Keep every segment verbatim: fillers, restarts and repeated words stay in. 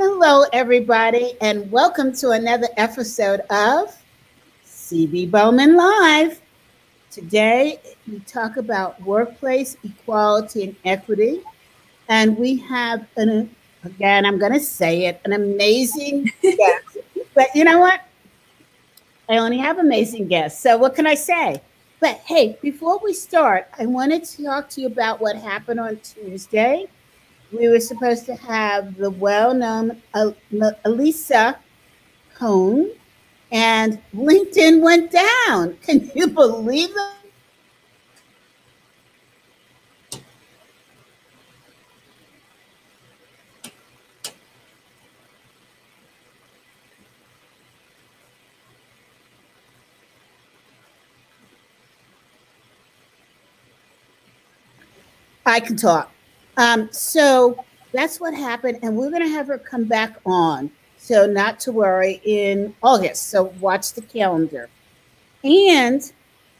Hello, everybody, and welcome to another episode of C B Bowman Live. Today, we talk about workplace equality and equity, and we have, an, again, I'm going to say it, an amazing guest. But you know what? I only have amazing guests, so what can I say? But hey, before we start, I wanted to talk to you about what happened on Tuesday. We were supposed to have the well-known Al- Alisa Cohn, and LinkedIn went down. Can you believe it? I can talk. Um, so that's what happened, and we're going to have her come back on, so not to worry, in August. So watch the calendar. And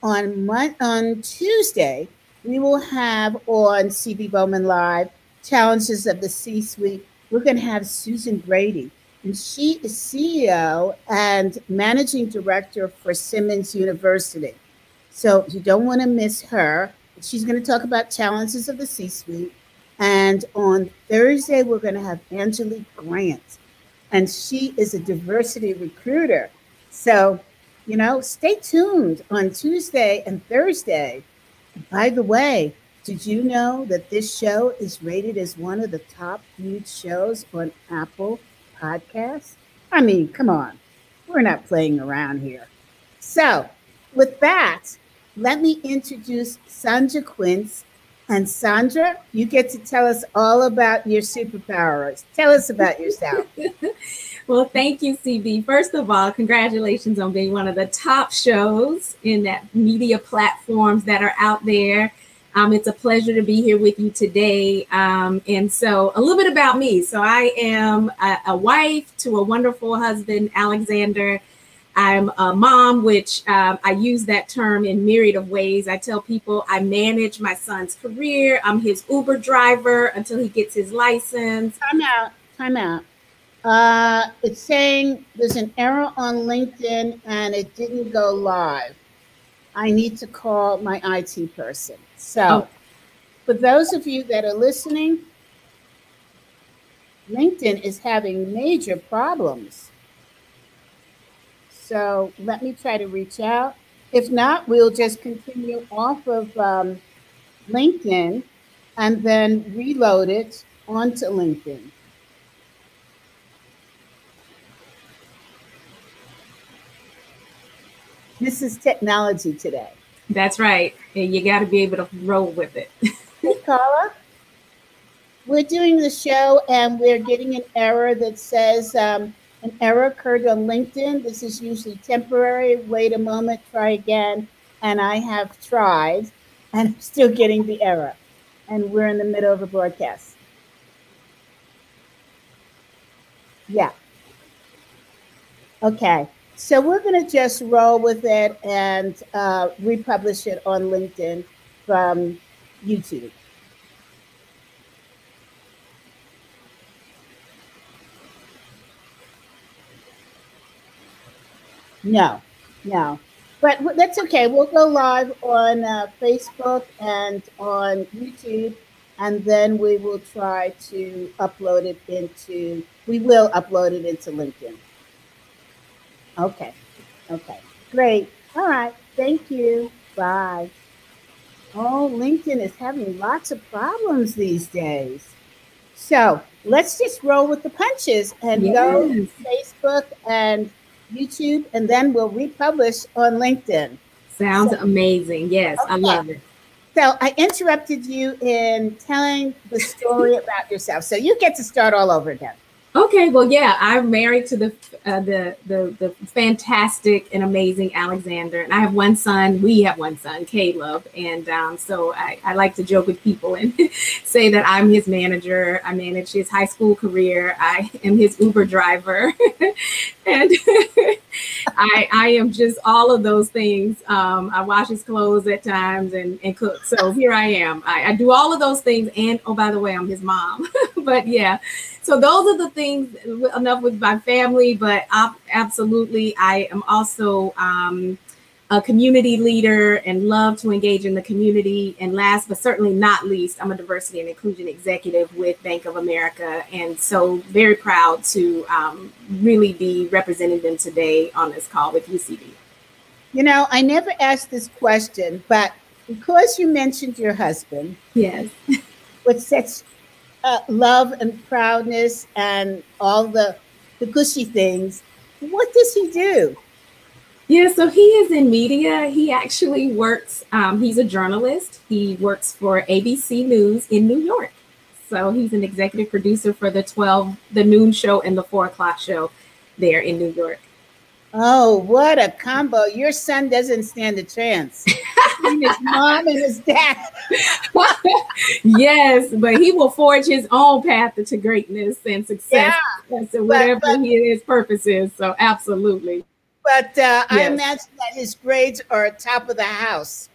on mon- on Tuesday, we will have on C B Bowman Live, Challenges of the C-Suite, we're going to have Susan Grady, and she is C E O and Managing Director for Simmons University. So you don't want to miss her. She's going to talk about Challenges of the C-Suite. And on Thursday, we're going to have Angelique Grant, and she is a diversity recruiter. So, you know, stay tuned on Tuesday and Thursday. And by the way, did you know that this show is rated as one of the top viewed shows on Apple Podcasts? I mean, come on, we're not playing around here. So with that, let me introduce Sandra Quint. And Sandra, you get to tell us all about your superpowers. Tell us about yourself. Well, thank you, C B. First of all, congratulations on being one of the top shows in that media platforms that are out there. Um, it's a pleasure to be here with you today. Um, and so a little bit about me. So I am a, a wife to a wonderful husband, Alexander. I'm a mom, which um, I use that term in myriad of ways. I tell people I manage my son's career. I'm his Uber driver until he gets his license. Time out, time out. Uh, it's saying there's an error on LinkedIn and it didn't go live. I need to call my I T person. So oh. For those of you that are listening, LinkedIn is having major problems. So let me try to reach out. If not, we'll just continue off of um, LinkedIn and then reload it onto LinkedIn. This is technology today. That's right. And you got to be able to roll with it. Hey, Carla. We're doing the show and we're getting an error that says, um, an error occurred on LinkedIn. This is usually temporary. Wait a moment, try again. And I have tried, and I'm still getting the error. And we're in the middle of a broadcast. Yeah. Okay. So we're going to just roll with it and uh, republish it on LinkedIn from YouTube. No, no, but that's okay. We'll go live on uh, Facebook and on YouTube, and then we will try to upload it into, we will upload it into LinkedIn. Okay, okay, great. All right, thank you, bye. Oh, LinkedIn is having lots of problems these days. So let's just roll with the punches and yes. Go to Facebook and YouTube, and then we'll republish on LinkedIn. Sounds so amazing. Yes, okay. I love it. So I interrupted you in telling the story about yourself. So you get to start all over again. Okay. Well, yeah, I'm married to the, uh, the the the fantastic and amazing Alexander, and I have one son. We have one son, Caleb, and um, so I, I like to joke with people and say that I'm his manager. I manage his high school career. I am his Uber driver, and I I am just all of those things. Um, I wash his clothes at times and and cook. So here I am. I, I do all of those things, and oh, by the way, I'm his mom. But yeah. So those are the things, enough with my family, but absolutely, I am also um, a community leader and love to engage in the community. And last but certainly not least, I'm a diversity and inclusion executive with Bank of America. And so very proud to um, really be representing them today on this call with you, C B. You know, I never asked this question, but because you mentioned your husband, yes, with such uh, love and proudness and all the, the gushy things, what does he do? Yeah, so he is in media. He actually works, um, he's a journalist. He works for A B C News in New York. So he's an executive producer for the twelve, the noon show and the four o'clock show there in New York. Oh, what a combo. Your son doesn't stand a chance. His mom and his dad. Yes, but he will forge his own path to greatness and success, yeah, as to whatever but, but, his purpose is. So absolutely. But uh, yes. I imagine that his grades are top of the house.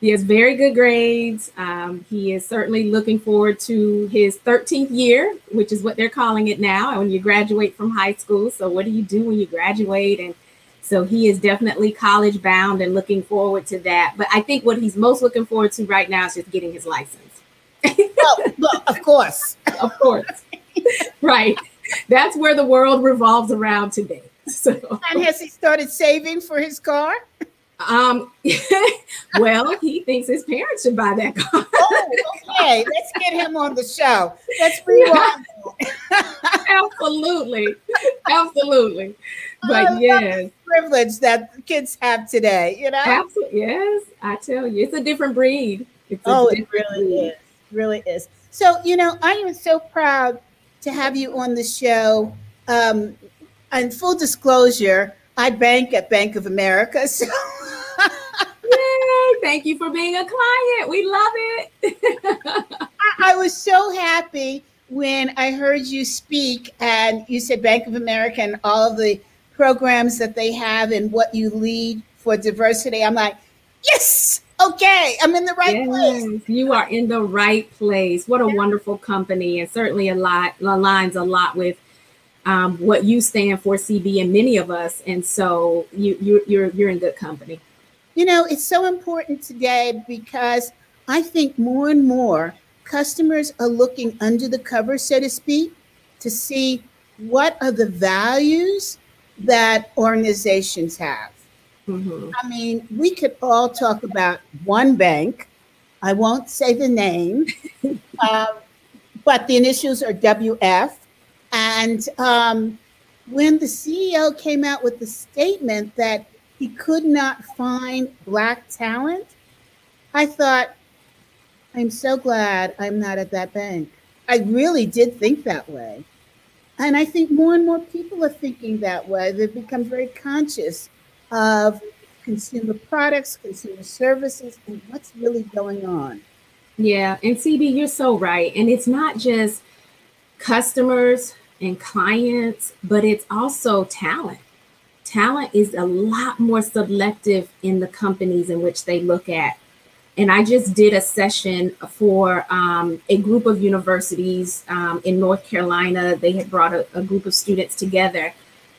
He has very good grades. Um, he is certainly looking forward to his thirteenth year, which is what they're calling it now, when you graduate from high school. So what do you do when you graduate? And so he is definitely college bound and looking forward to that. But I think what he's most looking forward to right now is just getting his license. Oh, well, of course. Of course. Right. That's where the world revolves around today. So. And has he started saving for his car? Um, well, he thinks his parents should buy that car. Oh, okay. Let's get him on the show. Let's rewind. Absolutely. Absolutely. But I yes. Privilege that kids have today, you know? Absolutely. Yes. I tell you, it's a different breed. It's oh, a different it really breed. is. It really is. So, you know, I am so proud to have you on the show. Um, and full disclosure, I bank at Bank of America, so. Yay, thank you for being a client. We love it. I, I was so happy when I heard you speak and you said Bank of America and all of the programs that they have and what you lead for diversity. I'm like, yes, okay, I'm in the right yes, place. You are in the right place. What a yeah. wonderful company, and certainly a lot aligns a lot with Um, what you stand for, C B, and many of us. And so you, you, you're you're in good company. You know, it's so important today because I think more and more customers are looking under the cover, so to speak, to see what are the values that organizations have. Mm-hmm. I mean, we could all talk about one bank. I won't say the name, um, but the initials are W F. And um, when the C E O came out with the statement that he could not find Black talent, I thought, I'm so glad I'm not at that bank. I really did think that way. And I think more and more people are thinking that way. They've become very conscious of consumer products, consumer services, and what's really going on. Yeah, and C B, you're so right. And it's not just customers and clients, but it's also talent. Talent is a lot more selective in the companies in which they look at. And I just did a session for um, a group of universities um, in North Carolina. They had brought a, a group of students together.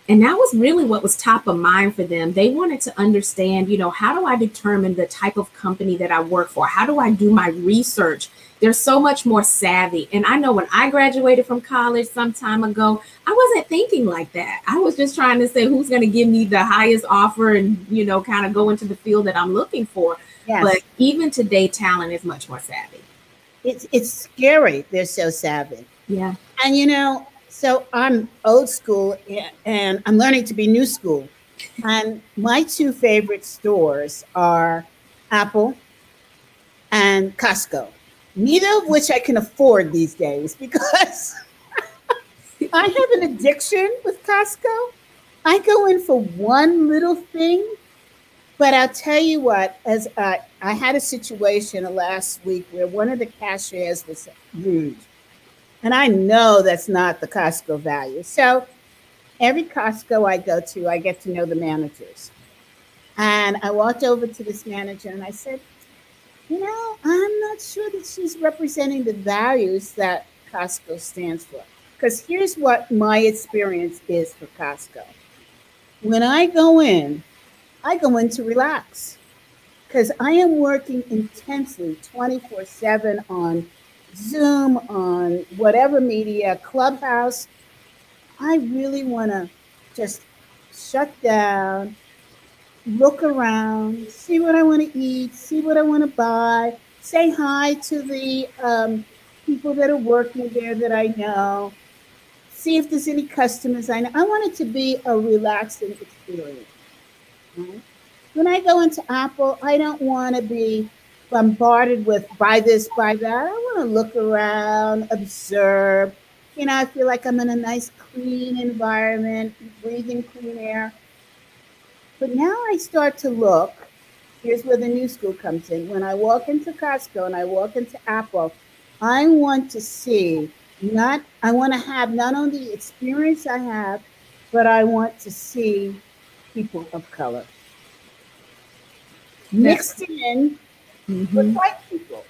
And that was really what was top of mind for them. They wanted to understand, you know, how do I determine the type of company that I work for? How do I do my research? They're so much more savvy. And I know when I graduated from college some time ago, I wasn't thinking like that. I was just trying to say, who's going to give me the highest offer and, you know, kind of go into the field that I'm looking for. Yes. But even today, talent is much more savvy. It's, it's scary. They're so savvy. Yeah. And, you know, so I'm old school and I'm learning to be new school. And my two favorite stores are Apple and Costco, neither of which I can afford these days because I have an addiction with Costco. I go in for one little thing, but I'll tell you what, as I, I had a situation last week where one of the cashiers was rude. And I know that's not the Costco value. So every Costco I go to, I get to know the managers. And I walked over to this manager and I said, you know, I'm not sure that she's representing the values that Costco stands for. Because here's what my experience is for Costco. When I go in, I go in to relax, because I am working intensely twenty-four seven on Zoom, on whatever media, Clubhouse. I really want to just shut down, look around, see what I want to eat, see what I want to buy, say hi to the um, people that are working there that I know, see if there's any customers I know. I want it to be a relaxing experience. Right? When I go into Apple, I don't want to be bombarded with buy this, buy that. I want to look around, observe. You know, I feel like I'm in a nice, clean environment, breathing clean air. But now I start to look. Here's where the new school comes in. When I walk into Costco and I walk into Apple, I want to see not, I want to have not only the experience I have, but I want to see people of color mixed in mm-hmm. with white people.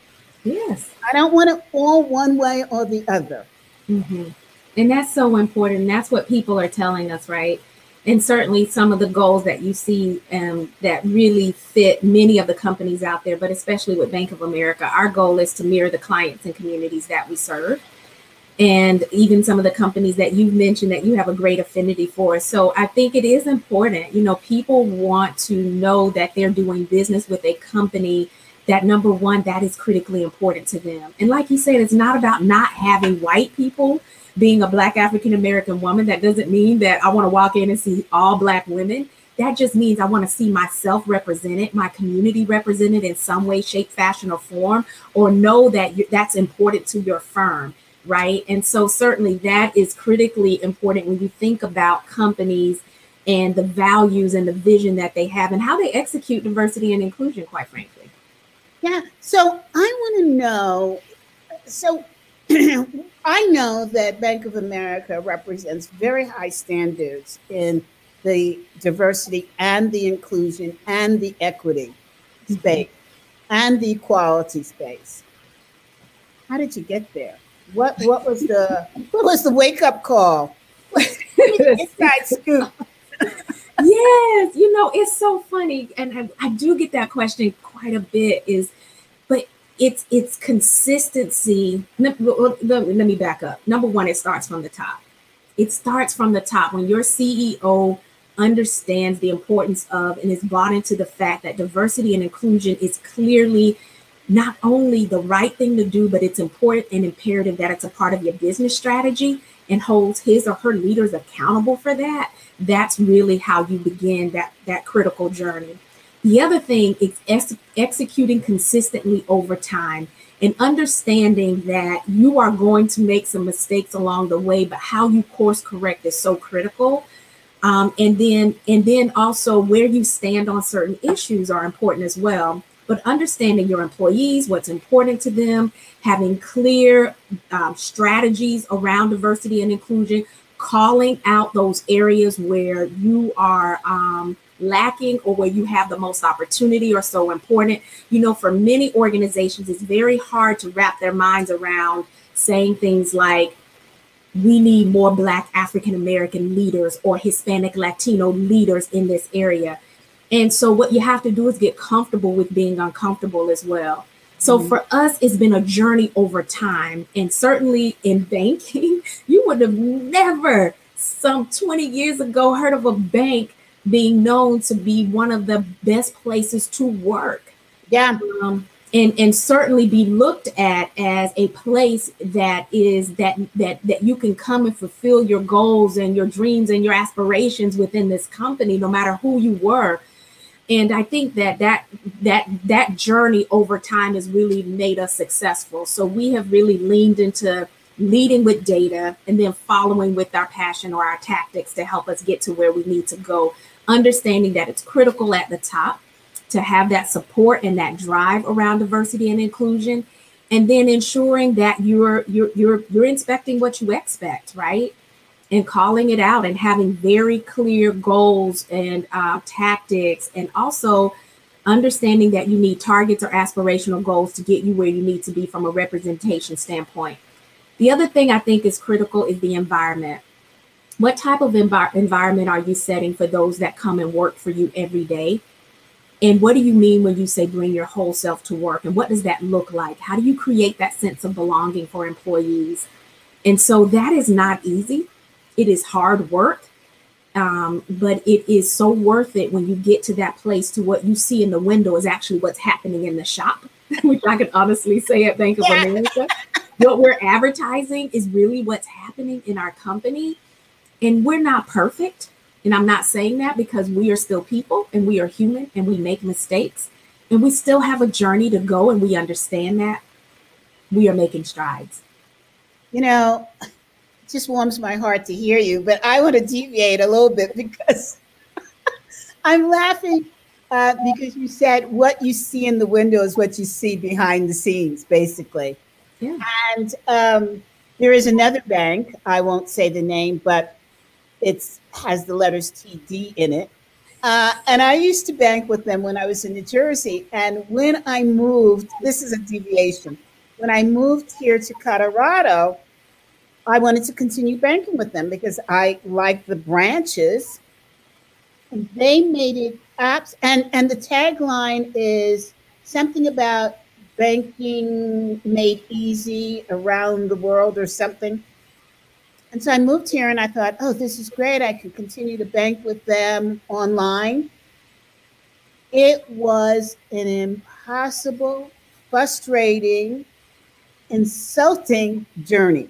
Yes. I don't want it all one way or the other. Mm-hmm. And that's so important. That's what people are telling us, right? And certainly some of the goals that you see um, that really fit many of the companies out there, but especially with Bank of America, our goal is to mirror the clients and communities that we serve. And even some of the companies that you've mentioned that you have a great affinity for. So I think it is important. You know, people want to know that they're doing business with a company that, number one, that is critically important to them. And like you said, it's not about not having white people. Being a Black African-American woman, that doesn't mean that I want to walk in and see all Black women. That just means I want to see myself represented, my community represented in some way, shape, fashion, or form, or know that you, that's important to your firm, right? And so certainly that is critically important when you think about companies and the values and the vision that they have and how they execute diversity and inclusion, quite frankly. Yeah, so I want to know, so I know that Bank of America represents very high standards in the diversity and the inclusion and the equity space and the equality space. How did you get there? What what was the what was the wake up call? Inside scoop. Yes, you know, it's so funny, and I, I do get that question quite a bit. Is but. It's it's consistency. Let, let, let me back up. Number one, it starts from the top. It starts from the top. When your C E O understands the importance of and is bought into the fact that diversity and inclusion is clearly not only the right thing to do, but it's important and imperative that it's a part of your business strategy and holds his or her leaders accountable for that. That's really how you begin that, that critical journey. The other thing is ex- executing consistently over time and understanding that you are going to make some mistakes along the way, but how you course correct is so critical. Um, and then and then also where you stand on certain issues are important as well. But understanding your employees, what's important to them, having clear um, strategies around diversity and inclusion, calling out those areas where you are um, lacking or where you have the most opportunity or so important. You know, for many organizations, it's very hard to wrap their minds around saying things like, we need more Black African-American leaders or Hispanic Latino leaders in this area. And so what you have to do is get comfortable with being uncomfortable as well. So mm-hmm. for us, it's been a journey over time. And certainly in banking, you would have never some twenty years ago heard of a bank being known to be one of the best places to work. Yeah. Um, and, and certainly be looked at as a place that is that that that you can come and fulfill your goals and your dreams and your aspirations within this company, no matter who you were. And I think that that that that journey over time has really made us successful. So we have really leaned into leading with data and then following with our passion or our tactics to help us get to where we need to go. Understanding that it's critical at the top to have that support and that drive around diversity and inclusion, and then ensuring that you're you're you're you're inspecting what you expect, right? And calling it out and having very clear goals and uh, tactics, and also understanding that you need targets or aspirational goals to get you where you need to be from a representation standpoint. The other thing I think is critical is the environment. What type of envi- environment are you setting for those that come and work for you every day? And what do you mean when you say bring your whole self to work? And what does that look like? How do you create that sense of belonging for employees? And so that is not easy. It is hard work, um, but it is so worth it when you get to that place to what you see in the window is actually what's happening in the shop, which I can honestly say at Bank of yeah. America. What we're advertising is really what's happening in our company. And we're not perfect. And I'm not saying that because we are still people and we are human and we make mistakes and we still have a journey to go, and we understand that we are making strides. You know, it just warms my heart to hear you, but I want to deviate a little bit because I'm laughing uh, because you said what you see in the window is what you see behind the scenes, basically. Yeah. And um, there is another bank, I won't say the name, but It has the letters T D in it. Uh, and I used to bank with them when I was in New Jersey. And when I moved, this is a deviation. When I moved here to Colorado, I wanted to continue banking with them because I liked the branches. And they made it apps. And, and the tagline is something about banking made easy around the world or something. And so I moved here and I thought, oh, this is great. I can continue to bank with them online. It was an impossible, frustrating, insulting journey.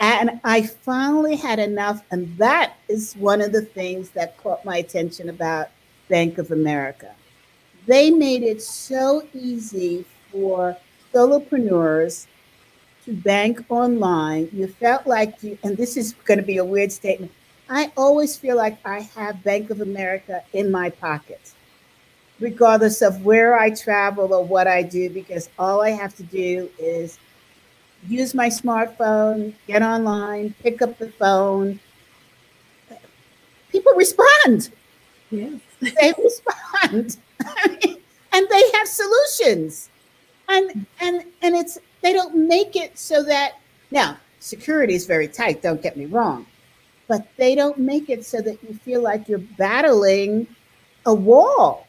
And I finally had enough. And that is one of the things that caught my attention about Bank of America. They made it so easy for solopreneurs to bank online. You felt like you, and this is going to be a weird statement, I always feel like I have Bank of America in my pocket, regardless of where I travel or what I do, because all I have to do is use my smartphone, get online, pick up the phone. People respond. Yes. They respond. I mean, and they have solutions. And and and it's they don't make it so that, now, security is very tight, don't get me wrong, but they don't make it so that you feel like you're battling a wall.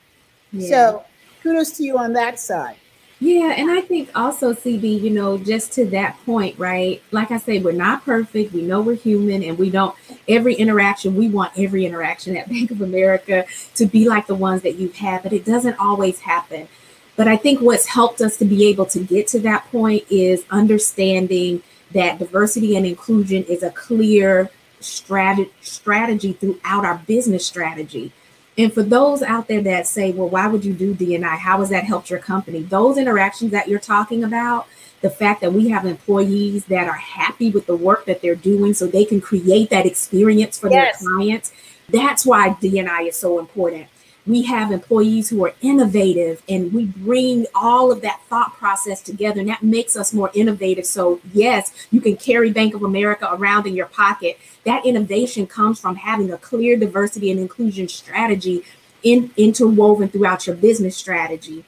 Yeah. So kudos to you on that side. Yeah, and I think also, C B, you know, just to that point, right? Like I say, we're not perfect. We know we're human, and we don't, every interaction, we want every interaction at Bank of America to be like the ones that you've had, but it doesn't always happen. But I think what's helped us to be able to get to that point is understanding that diversity and inclusion is a clear strat- strategy throughout our business strategy. And for those out there that say, well, why would you do D and I? How has that helped your company? Those interactions that you're talking about, the fact that we have employees that are happy with the work that they're doing so they can create that experience for yes. their clients, that's why D and I is so important. We have employees who are innovative, and we bring all of that thought process together, and that makes us more innovative. So yes, you can carry Bank of America around in your pocket. That innovation comes from having a clear diversity and inclusion strategy in, interwoven throughout your business strategy.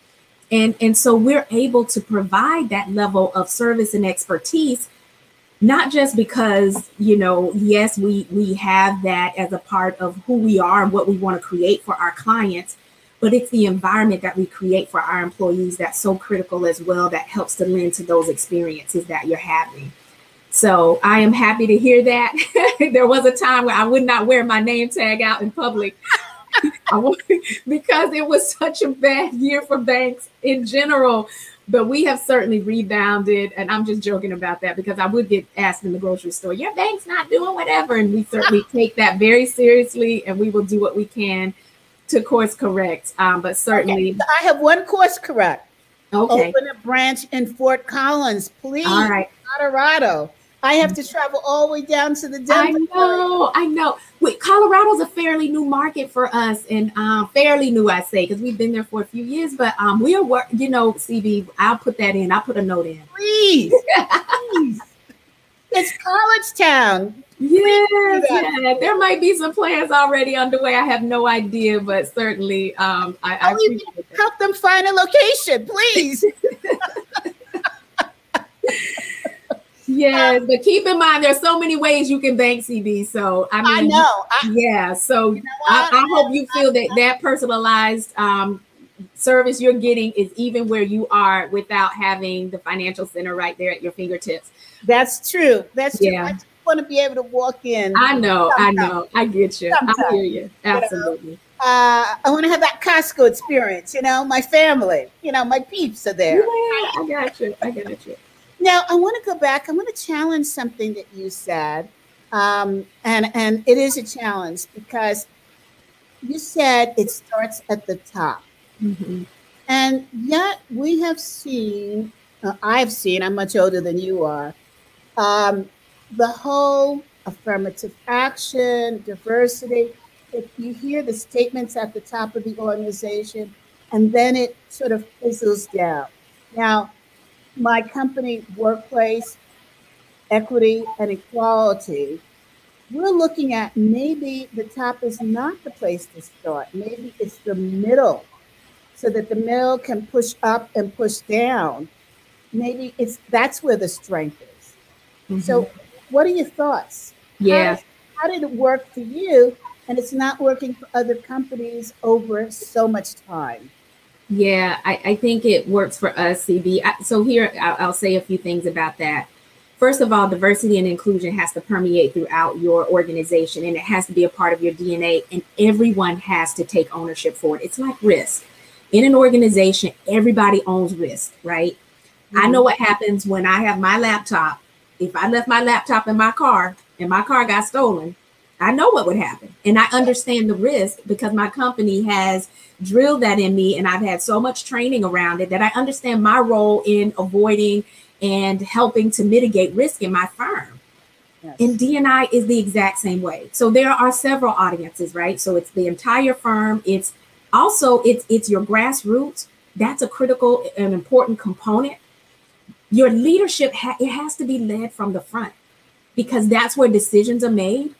And, and so we're able to provide that level of service and expertise, not just because, you know, yes, we we have that as a part of who we are and what we want to create for our clients, but it's the environment that we create for our employees that's so critical as well, that helps to lend to those experiences that you're having. So I am happy to hear that. There was a time where I would not wear my name tag out in public because it was such a bad year for banks in general. But we have certainly rebounded, and I'm just joking about that because I would get asked in the grocery store, your bank's not doing whatever, and we certainly take that very seriously, and we will do what we can to course correct, um, but certainly. Okay. I have one course correct. Okay. Open a branch in Fort Collins, please, all right. Colorado. I have to travel all the way down to the Denver. I know, I know. Wait, Colorado's a fairly new market for us, and um, fairly new, I say, because we've been there for a few years. But um, we are work. You know, C B, I'll put that in. I'll put a note in. Please, please. It's college town. Yes, yeah. There might be some plans already underway. I have no idea, but certainly, um, I, I appreciate that. Help them find a location, please. Yes, but keep in mind, there's so many ways you can bank, C B. So I mean, I know. I, yeah. So you know I, I hope you feel that that personalized um, service you're getting is even where you are without having the financial center right there at your fingertips. That's true. That's true. Yeah. I just want to be able to walk in. I know. Sometime. I know. I get you. Sometime. I hear you. Absolutely. You know? Uh, I want to have that Costco experience. You know, my family. You know, my peeps are there. Yeah, I got you. I got you. Now, I want to go back. I want to challenge something that you said, um, and, and it is a challenge because you said it starts at the top. Mm-hmm. And yet we have seen, uh, I've seen, I'm much older than you are, um, the whole affirmative action, diversity. If you hear the statements at the top of the organization, and then it sort of fizzles down. Now, my company, Workplace Equity and Equality, we're looking at maybe the top is not the place to start. Maybe it's the middle, so that the middle can push up and push down. Maybe it's that's where the strength is. Mm-hmm. So what are your thoughts? Yeah. How, how did it work for you? And it's not working for other companies over so much time. Yeah, I, I think it works for us, C B. I, so here, I'll, I'll say a few things about that. First of all, diversity and inclusion has to permeate throughout your organization, and it has to be a part of your D N A, and everyone has to take ownership for it. It's like risk. In an organization, everybody owns risk, right? Mm-hmm. I know what happens when I have my laptop. If I left my laptop in my car and my car got stolen, I know what would happen. And I understand the risk because my company has drilled that in me, and I've had so much training around it that I understand my role in avoiding and helping to mitigate risk in my firm. Yes. And D and I is the exact same way. So there are several audiences, right? So it's the entire firm. It's also, it's, it's your grassroots. That's a critical and important component. Your leadership, ha- it has to be led from the front because that's where decisions are made.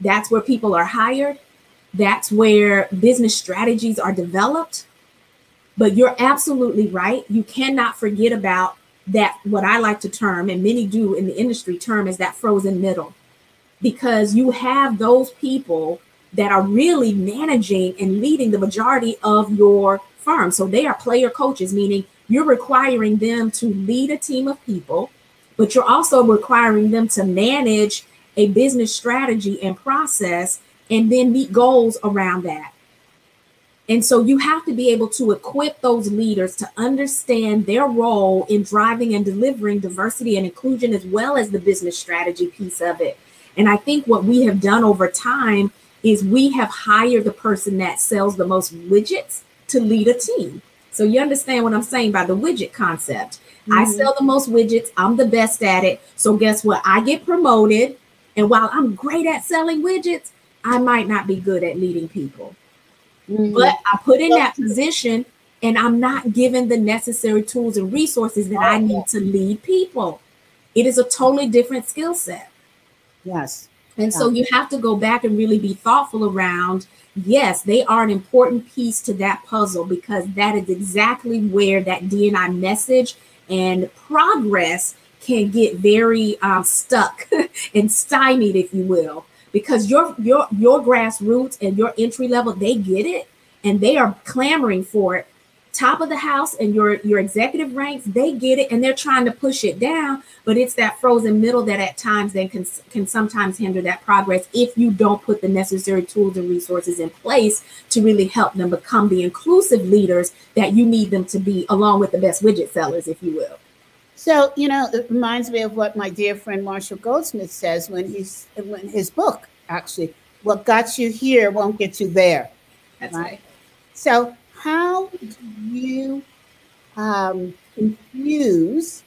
That's where people are hired. That's where business strategies are developed. But you're absolutely right. You cannot forget about that, what I like to term, and many do in the industry term, is that frozen middle. Because you have those people that are really managing and leading the majority of your firm. So they are player coaches, meaning you're requiring them to lead a team of people, but you're also requiring them to manage a business strategy and process, and then meet goals around that. And so you have to be able to equip those leaders to understand their role in driving and delivering diversity and inclusion, as well as the business strategy piece of it. And I think what we have done over time is we have hired the person that sells the most widgets to lead a team. So you understand what I'm saying by the widget concept. Mm-hmm. I sell the most widgets. I'm the best at it. So guess what? I get promoted. And while I'm great at selling widgets, I might not be good at leading people. Mm-hmm. But I put in that position and I'm not given the necessary tools and resources that I need to lead people. It is a totally different skill set. Yes. And yeah. So you have to go back and really be thoughtful around, yes, they are an important piece to that puzzle because that is exactly where that D and I message and progress can get very um, stuck and stymied, if you will, because your your your grassroots and your entry level, they get it and they are clamoring for it. Top of the house and your your executive ranks, they get it and they're trying to push it down. But it's that frozen middle that at times then can can sometimes hinder that progress if you don't put the necessary tools and resources in place to really help them become the inclusive leaders that you need them to be, along with the best widget sellers, if you will. So, you know, it reminds me of what my dear friend Marshall Goldsmith says when he's when his book, actually, what got you here won't get you there. That's right. right. So how do you um, infuse,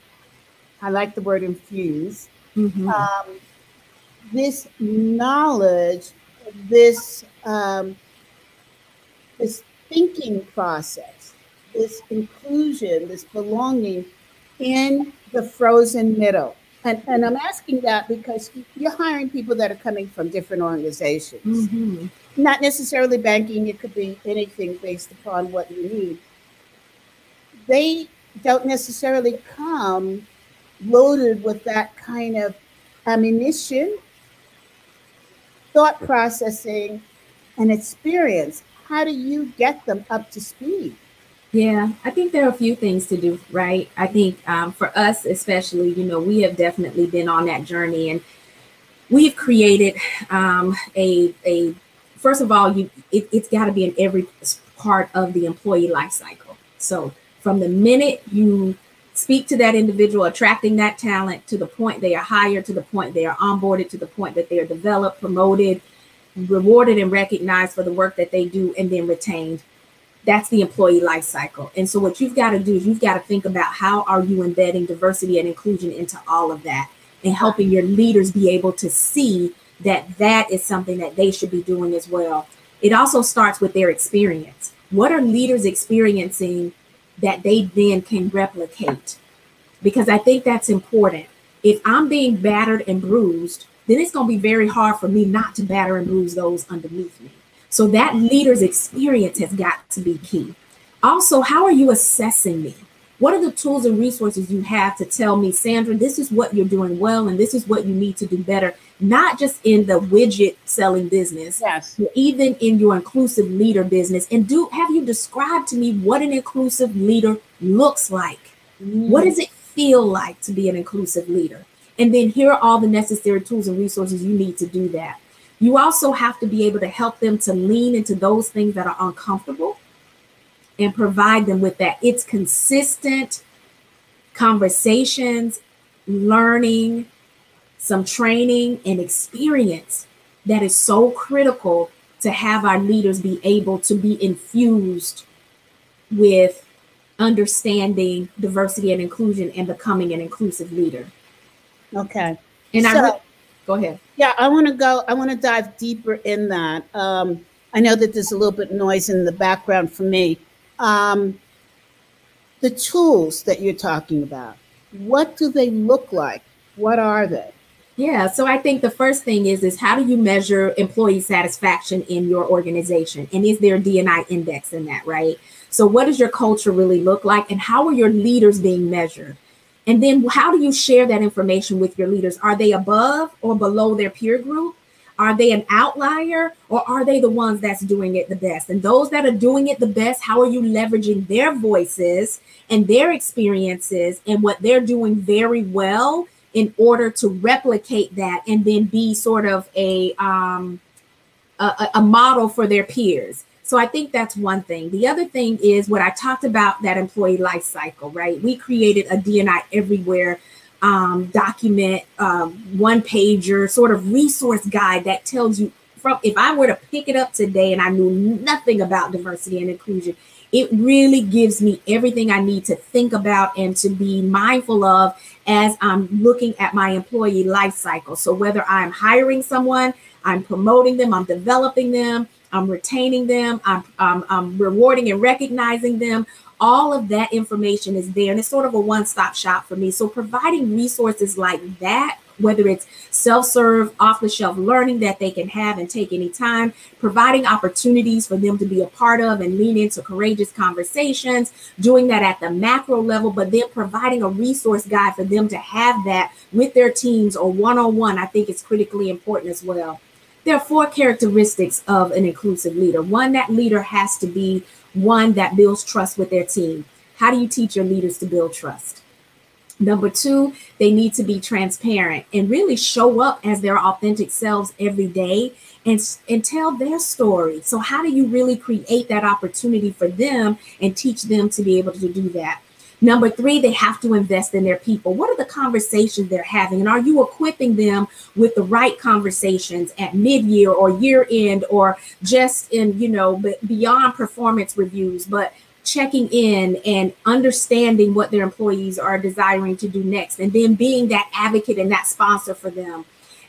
I like the word infuse, mm-hmm. um, this knowledge, this um, this thinking process, this inclusion, this belonging in the frozen middle? And, and I'm asking that because you're hiring people that are coming from different organizations, mm-hmm. not necessarily banking. It could be anything based upon what you need. They don't necessarily come loaded with that kind of ammunition, thought processing, and experience. How do you get them up to speed? Yeah, I think there are a few things to do, right? I think um, for us especially, you know, we have definitely been on that journey, and we've created um, a, a, first of all, you, it, it's got to be in every part of the employee life cycle. So from the minute you speak to that individual, attracting that talent, to the point they are hired, to the point they are onboarded, to the point that they are developed, promoted, rewarded and recognized for the work that they do, and then retained. That's the employee life cycle. And so what you've got to do is you've got to think about how are you embedding diversity and inclusion into all of that, and helping your leaders be able to see that that is something that they should be doing as well. It also starts with their experience. What are leaders experiencing that they then can replicate? Because I think that's important. If I'm being battered and bruised, then it's going to be very hard for me not to batter and bruise those underneath me. So that leader's experience has got to be key. Also, how are you assessing me? What are the tools and resources you have to tell me, Sandra, this is what you're doing well, and this is what you need to do better, not just in the widget selling business, yes, but even in your inclusive leader business. And do have you described to me what an inclusive leader looks like? Mm. What does it feel like to be an inclusive leader? And then here are all the necessary tools and resources you need to do that. You also have to be able to help them to lean into those things that are uncomfortable and provide them with that. It's consistent conversations, learning, some training and experience that is so critical to have our leaders be able to be infused with understanding diversity and inclusion and becoming an inclusive leader. Okay. And so- I re- Go ahead. Yeah, I want to go. I want to dive deeper in that. Um, I know that there's a little bit of noise in the background for me. Um, the tools that you're talking about, what do they look like? What are they? Yeah, so I think the first thing is, is how do you measure employee satisfaction in your organization? And is there a D and I index in that, right? So what does your culture really look like? And how are your leaders being measured? And then how do you share that information with your leaders? Are they above or below their peer group? Are they an outlier, or are they the ones that's doing it the best? And those that are doing it the best, how are you leveraging their voices and their experiences and what they're doing very well in order to replicate that and then be sort of a, um, a, a model for their peers? So I think that's one thing. The other thing is what I talked about, that employee life cycle, right? We created a D and I Everywhere um, document, um, one pager sort of resource guide that tells you from, if I were to pick it up today and I knew nothing about diversity and inclusion, it really gives me everything I need to think about and to be mindful of as I'm looking at my employee life cycle. So whether I'm hiring someone, I'm promoting them, I'm developing them, I'm retaining them, I'm, I'm, I'm rewarding and recognizing them. All of that information is there, and it's sort of a one-stop shop for me. So providing resources like that, whether it's self-serve, off-the-shelf learning that they can have and take any time, providing opportunities for them to be a part of and lean into courageous conversations, doing that at the macro level, but then providing a resource guide for them to have that with their teams or one-on-one, I think is critically important as well. There are four characteristics of an inclusive leader. One, that leader has to be one that builds trust with their team. How do you teach your leaders to build trust? Number two, they need to be transparent and really show up as their authentic selves every day and, and tell their story. So how do you really create that opportunity for them and teach them to be able to do that? Number three, they have to invest in their people. What are the conversations they're having? And are you equipping them with the right conversations at mid-year or year-end, or just in, you know, beyond performance reviews, but checking in and understanding what their employees are desiring to do next, and then being that advocate and that sponsor for them.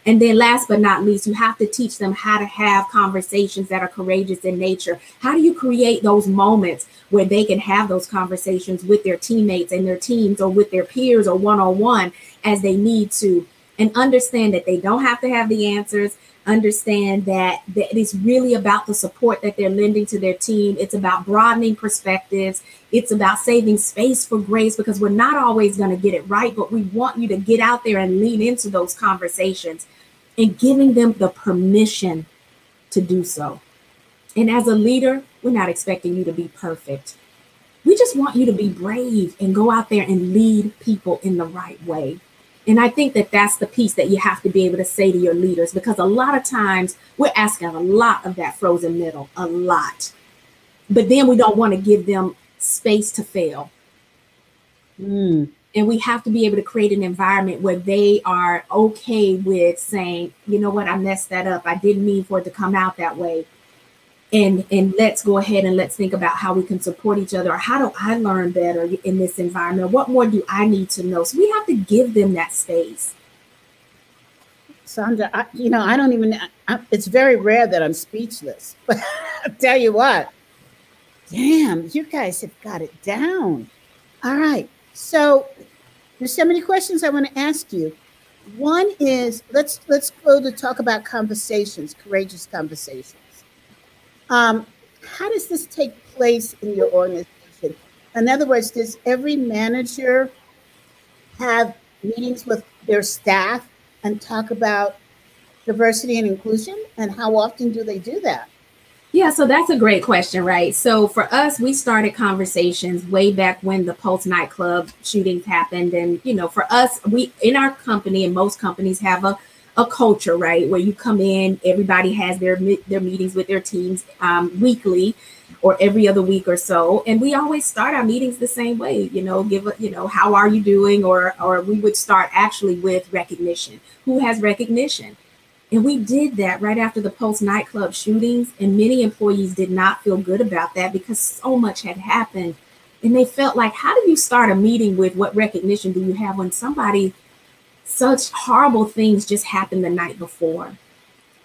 And then last but not least, you have to teach them how to have conversations that are courageous in nature. How do you create those moments where they can have those conversations with their teammates and their teams, or with their peers, or one-on-one as they need to? and understand that they don't have to have the answers. Understand that it's really about the support that they're lending to their team. It's about broadening perspectives. It's about saving space for grace, because we're not always going to get it right, but we want you to get out there and lean into those conversations and giving them the permission to do so. And as a leader, we're not expecting you to be perfect. We just want you to be brave and go out there and lead people in the right way. And I think that that's the piece that you have to be able to say to your leaders, because a lot of times we're asking a lot of that frozen middle, a lot. But then we don't want to give them space to fail. Mm. And we have to be able to create an environment where they are okay with saying, you know what, I messed that up. I didn't mean for it to come out that way. And, and let's go ahead and let's think about how we can support each other. Or how do I learn better in this environment? What more do I need to know? So we have to give them that space. Sandra, I, you know, I don't even, I, it's very rare that I'm speechless. But I'll tell you what, damn, you guys have got it down. All right. So there's so many questions I want to ask you. One is, let's, let's go to talk about conversations, courageous conversations. Um, how does this take place in your organization? In other words, does every manager have meetings with their staff and talk about diversity and inclusion? And how often do they do that? Yeah, so that's a great question, right? So for us, we started conversations way back when the Pulse nightclub shootings happened. And, you know, for us, we in our company and most companies have a a culture, right, where you come in, everybody has their their meetings with their teams um, weekly or every other week or so. And we always start our meetings the same way, you know, give, a, you know, how are you doing? Or, or we would start actually with recognition. Who has recognition? And we did that right after the Pulse nightclub shootings. And many employees did not feel good about that because so much had happened. And they felt like, how do you start a meeting with what recognition do you have when somebody such horrible things just happened the night before?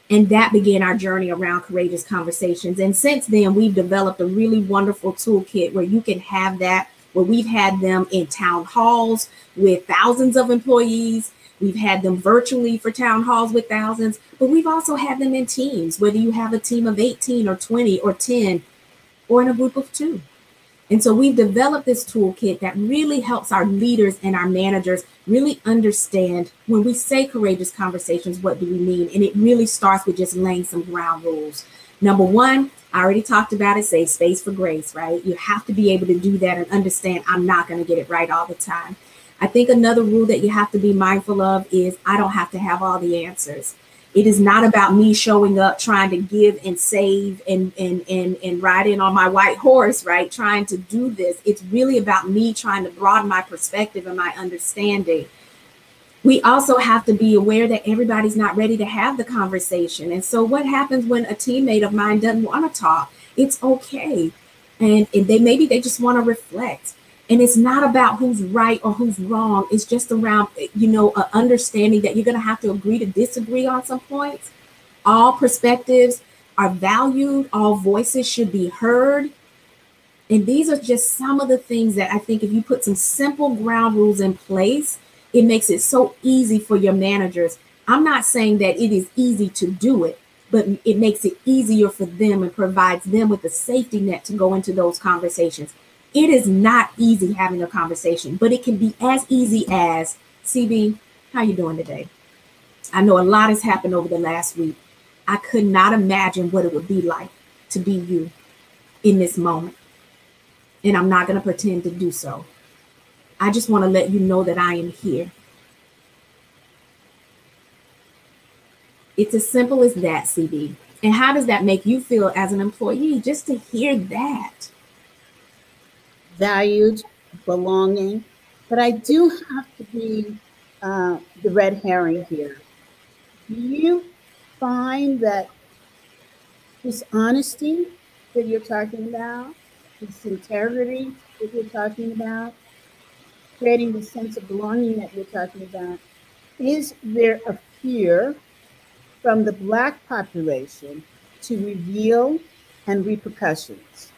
And that began our journey around courageous conversations. And since then, we've developed a really wonderful toolkit where you can have that, where we've had them in town halls with thousands of employees. We've had them virtually for town halls with thousands, but we've also had them in teams, whether you have a team of eighteen or twenty or ten or in a group of two. And so we've developed this toolkit that really helps our leaders and our managers really understand when we say courageous conversations, what do we mean? And it really starts with just laying some ground rules. Number one, I already talked about it, save space for grace, right? You have to be able to do that and understand I'm not going to get it right all the time. I think another rule that you have to be mindful of is I don't have to have all the answers. It is not about me showing up, trying to give and save and, and, and, and ride in on my white horse, right? Trying to do this. It's really about me trying to broaden my perspective and my understanding. We also have to be aware that everybody's not ready to have the conversation. And so what happens when a teammate of mine doesn't want to talk? It's okay. And, and they maybe they just want to reflect. And it's not about who's right or who's wrong. It's just around, you know, uh, understanding that you're going to have to agree to disagree on some points. All perspectives are valued. All voices should be heard. And these are just some of the things that I think if you put some simple ground rules in place, it makes it so easy for your managers. I'm not saying that it is easy to do it, but it makes it easier for them and provides them with the safety net to go into those conversations. It is not easy having a conversation, but it can be as easy as, C B, how you doing today? I know a lot has happened over the last week. I could not imagine what it would be like to be you in this moment. And I'm not going to pretend to do so. I just want to let you know that I am here. It's as simple as that, C B. And how does that make you feel as an employee just to hear that? Valued, belonging, but I do have to be uh, the red herring here. Do you find that this honesty that you're talking about, this integrity that you're talking about, creating the sense of belonging that you're talking about, is there a fear from the Black population to reveal and repercussions?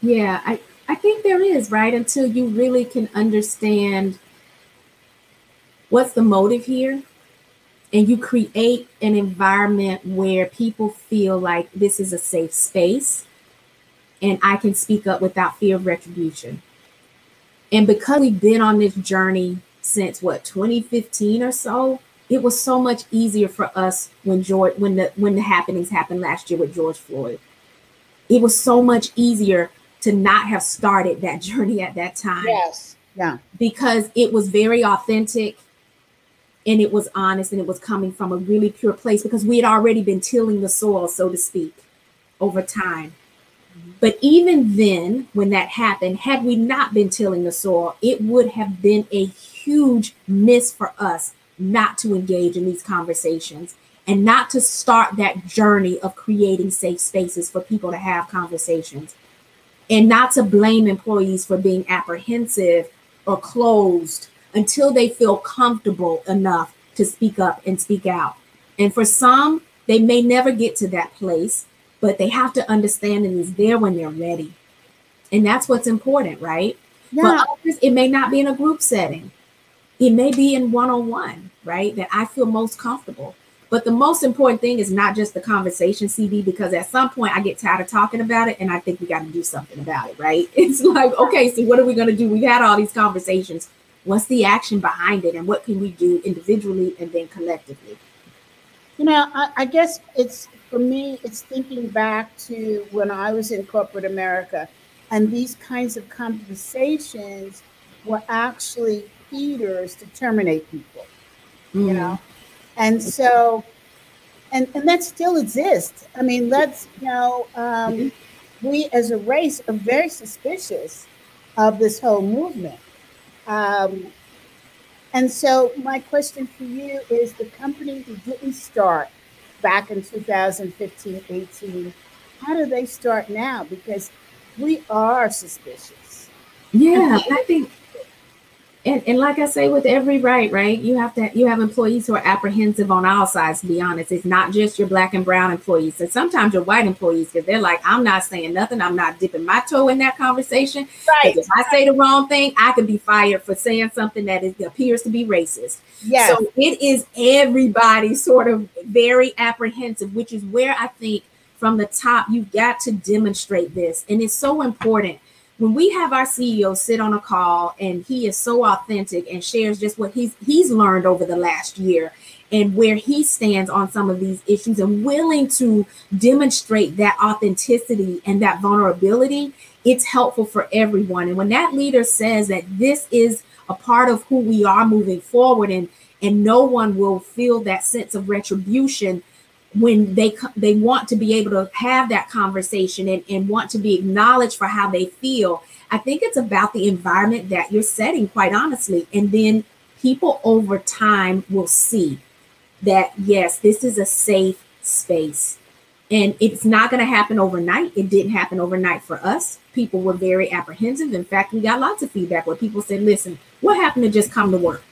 Yeah, I. I think there is, right? Until you really can understand what's the motive here and you create an environment where people feel like this is a safe space and I can speak up without fear of retribution. And because we've been on this journey since what, twenty fifteen or so, it was so much easier for us when George, when the when the happenings happened last year with George Floyd. It was so much easier to not have started that journey at that time. Yes. Yeah. Because it was very authentic and it was honest and it was coming from a really pure place because we had already been tilling the soil, so to speak, over time. But even then, when that happened, had we not been tilling the soil, it would have been a huge miss for us not to engage in these conversations and not to start that journey of creating safe spaces for people to have conversations and not to blame employees for being apprehensive or closed until they feel comfortable enough to speak up and speak out. And for some, they may never get to that place, but they have to understand it is there when they're ready. And that's what's important, right? Yeah. For others, it may not be in a group setting. It may be in one-on-one, right? That I feel most comfortable. But the most important thing is not just the conversation, C B, because at some point I get tired of talking about it and I think we got to do something about it, right? It's like, okay, so what are we going to do? We've had all these conversations. What's the action behind it? And what can we do individually and then collectively? You know, I, I guess it's, for me, it's thinking back to when I was in corporate America, and these kinds of conversations were actually feeders to terminate people, mm. you know? And so, and, and that still exists. I mean, let's, you know, um, we as a race are very suspicious of this whole movement. Um, and so my question for you is the company who didn't start back in two thousand fifteen, eighteen, how do they start now? Because we are suspicious. Yeah, I think, and, and like I say, with every right, right, you have to, you have employees who are apprehensive on all sides, to be honest. It's not just your black and brown employees. And sometimes your white employees, because they're like, I'm not saying nothing. I'm not dipping my toe in that conversation. Right. If I say the wrong thing, I could be fired for saying something that is, appears to be racist. Yes. So it is everybody sort of very apprehensive, which is where I think from the top, you've got to demonstrate this. And it's so important. When we have our C E O sit on a call and he is so authentic and shares just what he's he's learned over the last year and where he stands on some of these issues and willing to demonstrate that authenticity and that vulnerability, it's helpful for everyone. And when that leader says that this is a part of who we are moving forward and and no one will feel that sense of retribution when they they want to be able to have that conversation and, and want to be acknowledged for how they feel. I think it's about the environment that you're setting, quite honestly. And then people over time will see that, yes, this is a safe space. And it's not going to happen overnight. It didn't happen overnight for us. People were very apprehensive. In fact, we got lots of feedback where people said, listen, what happened to just come to work?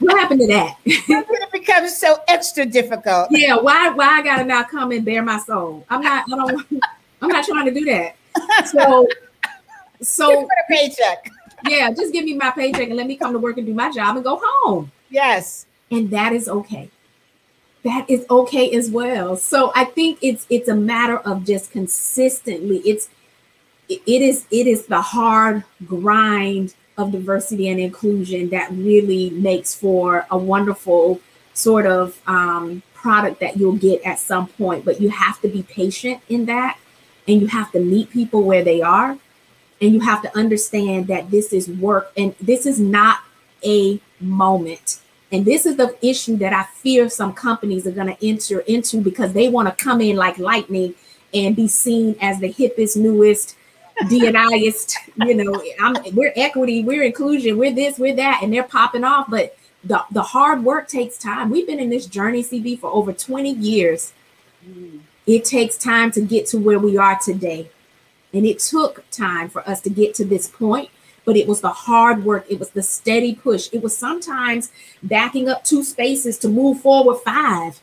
What happened to that? It becomes so extra difficult. Yeah, why? Why I gotta now come and bare my soul? I'm not. I don't. I'm not trying to do that. So, so just for a paycheck. Yeah, just give me my paycheck and let me come to work and do my job and go home. Yes, and that is okay. That is okay as well. So I think it's it's a matter of just consistently. It's it is it is the hard grind of diversity and inclusion that really makes for a wonderful sort of um, product that you'll get at some point, but you have to be patient in that and you have to meet people where they are and you have to understand that this is work and this is not a moment. And this is the issue that I fear some companies are going to enter into because they want to come in like lightning and be seen as the hippest, newest, D and I-ist, you know, I'm, we're equity, we're inclusion, we're this, we're that, and they're popping off. But the, the hard work takes time. We've been in this journey, C B, for over twenty years. Mm. It takes time to get to where we are today. And it took time for us to get to this point, but it was the hard work. It was the steady push. It was sometimes backing up two spaces to move forward five,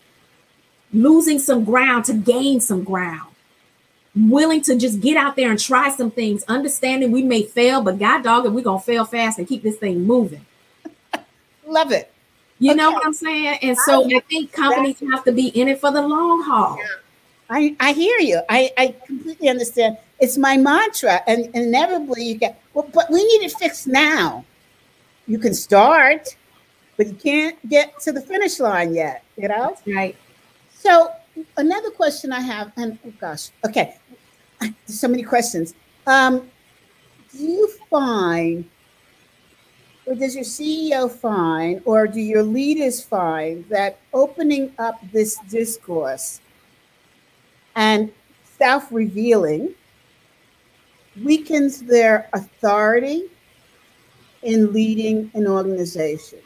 losing some ground to gain some ground. Willing to just get out there and try some things, understanding we may fail, but God dog it, we're going to fail fast and keep this thing moving. Love it. You okay. know what I'm saying? And so I, I think companies have to be in it for the long haul. Yeah. I, I hear you. I, I completely understand. It's my mantra. And, and inevitably you get, well, but we need it fixed now. You can start, but you can't get to the finish line yet, you know? That's right. So another question I have, and oh gosh, okay. So many questions. Um, do you find, or does your C E O find, or do your leaders find that opening up this discourse and self-revealing weakens their authority in leading an organization?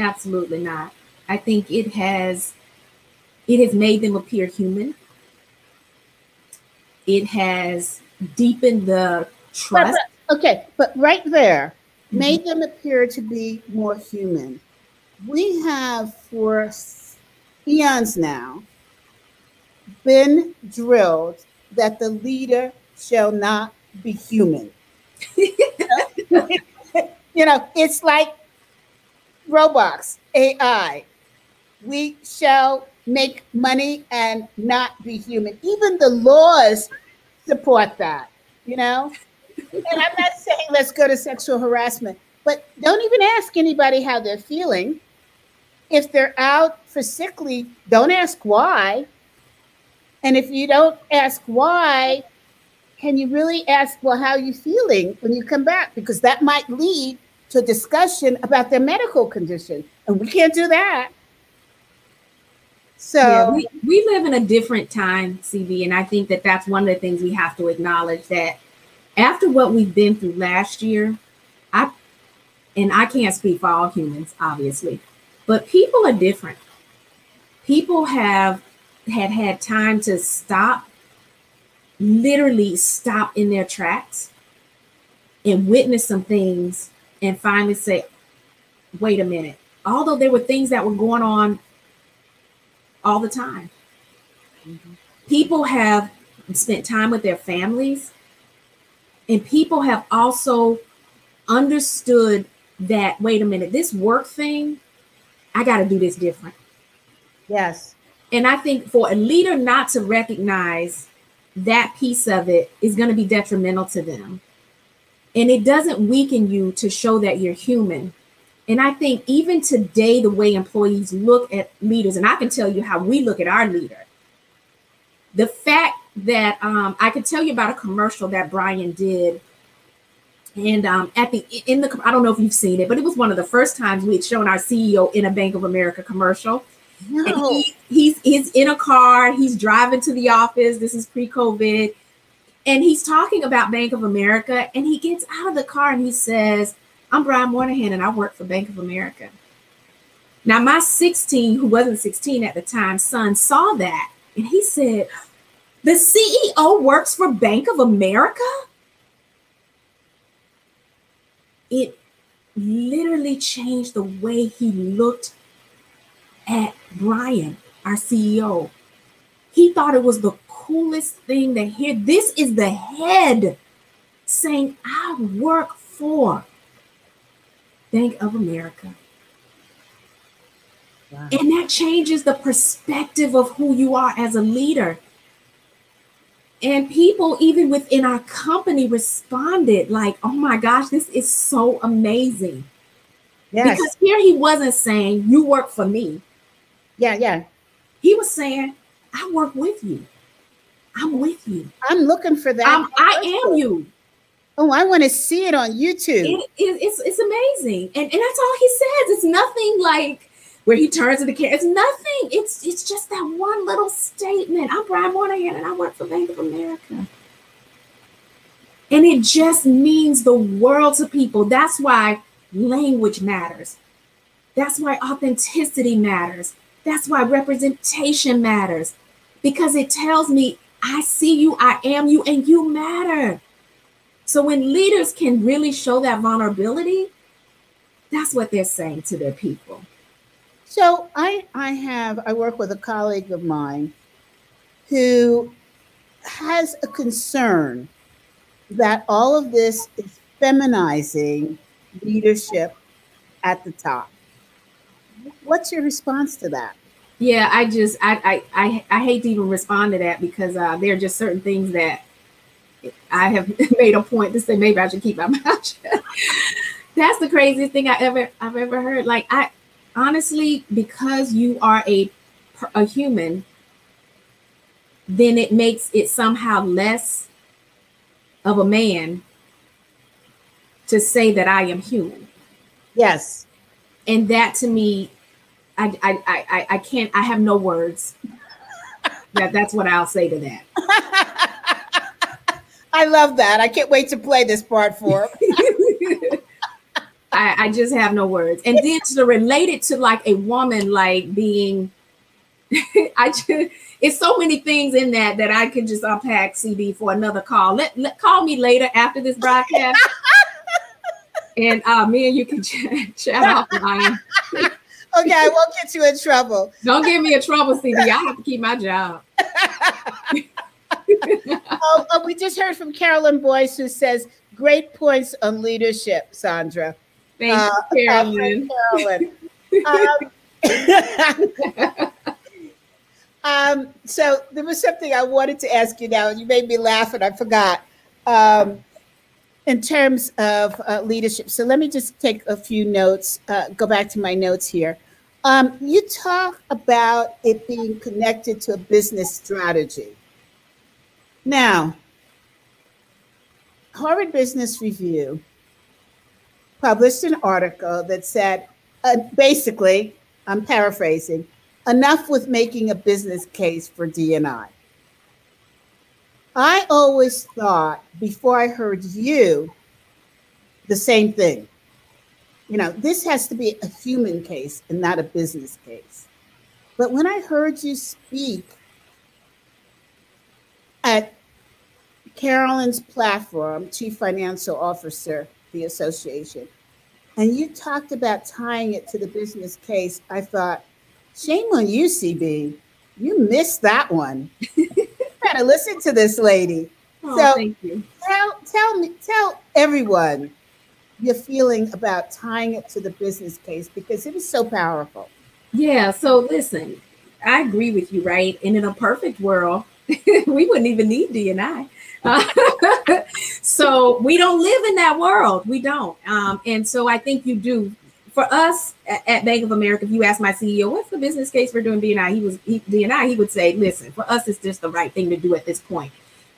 Absolutely not. I think it has, it has made them appear human. It has deepened the trust. But, but, okay, but right there, mm-hmm. made them appear to be more human. We have for eons now been drilled that the leader shall not be human. You know, it's like robots, A I. We shall make money and not be human. Even the laws support that, you know? And I'm not saying let's go to sexual harassment, but don't even ask anybody how they're feeling. If they're out for sick leave, don't ask why. And if you don't ask why, can you really ask, well, how are you feeling when you come back? Because that might lead to a discussion about their medical condition. And we can't do that. So yeah, we, we live in a different time, C B, and I think that that's one of the things we have to acknowledge, that after what we've been through last year, I and I can't speak for all humans, obviously, but people are different. People have had had time to stop, literally stop in their tracks and witness some things and finally say, wait a minute. Although there were things that were going on all the time. Mm-hmm. People have spent time with their families, and people have also understood that, wait a minute, this work thing, I got to do this different. Yes. And I think for a leader not to recognize that piece of it is going to be detrimental to them. And it doesn't weaken you to show that you're human. And I think even today, the way employees look at leaders, and I can tell you how we look at our leader. The fact that um, I could tell you about a commercial that Brian did. And um, at the in the I don't know if you've seen it, but it was one of the first times we had shown our C E O in a Bank of America commercial. No. And he, he's, he's in a car. He's driving to the office. This is pre-COVID. And he's talking about Bank of America. And he gets out of the car and he says, I'm Brian Moynihan, and I work for Bank of America. Now, my sixteen, who wasn't sixteen at the time, son saw that, and he said, the C E O works for Bank of America? It literally changed the way he looked at Brian, our C E O. He thought it was the coolest thing to hear. This is the head saying, I work for Bank of America. Wow. And that changes the perspective of who you are as a leader. And people, even within our company, responded like, oh my gosh, this is so amazing. Yes. Because here he wasn't saying, you work for me. Yeah, yeah. He was saying, I work with you. I'm with you. I'm looking for that. I'm, I am you. Oh, I want to see it on YouTube. It, it, it's it's amazing, and and that's all he says. It's nothing like where he turns to the camera. It's nothing. It's it's just that one little statement. I'm Brian Moynihan, and I work for Bank of America. And it just means the world to people. That's why language matters. That's why authenticity matters. That's why representation matters, because it tells me I see you, I am you, and you matter. So when leaders can really show that vulnerability, that's what they're saying to their people. So I, I have, I work with a colleague of mine who has a concern that all of this is feminizing leadership at the top. what's your response to that? Yeah, I just, I, I, I, I hate to even respond to that because uh, there are just certain things that I have made a point to say, maybe I should keep my mouth shut. That's the craziest thing I ever, I've ever heard. Like, I honestly, because you are a, a human, then it makes it somehow less of a man to say that I am human. Yes. And that to me, I, I, I, I can't, I have no words. that, that's what I'll say to that. I love that. I can't wait to play this part for him. I, I just have no words. And then to relate it to like a woman, like being, I just, it's so many things in that that I could just unpack, C B, for another call. Let, let Call me later after this broadcast. And uh, me and you can ch- chat off, Brian. Okay, I won't get you in trouble. Don't get me in trouble, C B. I have to keep my job. oh, oh, we just heard from Carolyn Boyce, who says, great points on leadership, Sandra. Thank uh, you, Carolyn. Uh, Carolyn. um, um, so there was something I wanted to ask you now, and you made me laugh, and I forgot. Um, In terms of uh, leadership, so let me just take a few notes, uh, go back to my notes here. Um, you talk about it being connected to a business strategy. Now, Harvard Business Review published an article that said, uh, basically, I'm paraphrasing, enough with making a business case for D and I. I always thought, before I heard you, the same thing. You know, this has to be a human case and not a business case. But when I heard you speak at Carolyn's platform, Chief Financial Officer, the association, and you talked about tying it to the business case, I thought, shame on you, C B. You missed that one. To listen to this lady. Oh, so thank you. Tell, tell me, tell everyone your feeling about tying it to the business case, because it was so powerful. Yeah. So listen, I agree with you, right? And in a perfect world, we wouldn't even need D and I. Uh, so we don't live in that world. We don't. Um, and so I think you do. For us at Bank of America, if you ask my C E O, what's the business case for doing D and I? He was he, D and I, he would say, listen, for us, it's just the right thing to do at this point.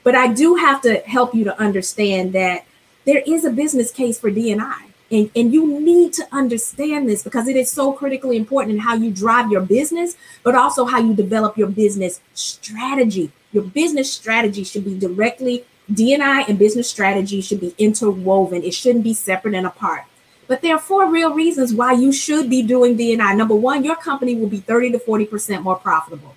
But I do have to help you to understand that there is a business case for D and I. And, and you need to understand this because it is so critically important in how you drive your business, but also how you develop your business strategy. Your business strategy should be directly, D and I and business strategy should be interwoven. It shouldn't be separate and apart. But there are four real reasons why you should be doing D and I. Number one, your company will be thirty to forty percent more profitable.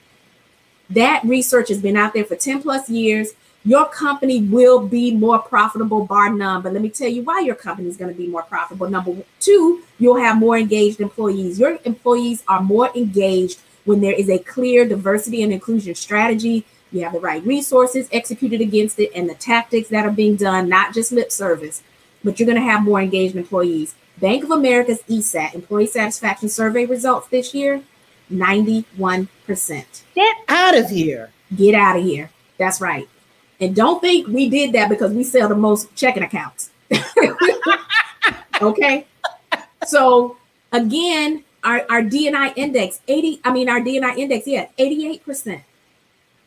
That research has been out there for ten plus years. Your company will be more profitable, bar none. But let me tell you why your company is going to be more profitable. Number two, you'll have more engaged employees. Your employees are more engaged when there is a clear diversity and inclusion strategy. You have the right resources executed against it and the tactics that are being done, not just lip service. But you're going to have more engaged employees. Bank of America's E SAT, Employee Satisfaction Survey results this year, ninety-one percent. Get out of here. Get out of here. That's right. And don't think we did that because we sell the most checking accounts. Okay. So again, our, our D and I index, eighty, I mean, our D and I index, yeah, eighty-eight percent.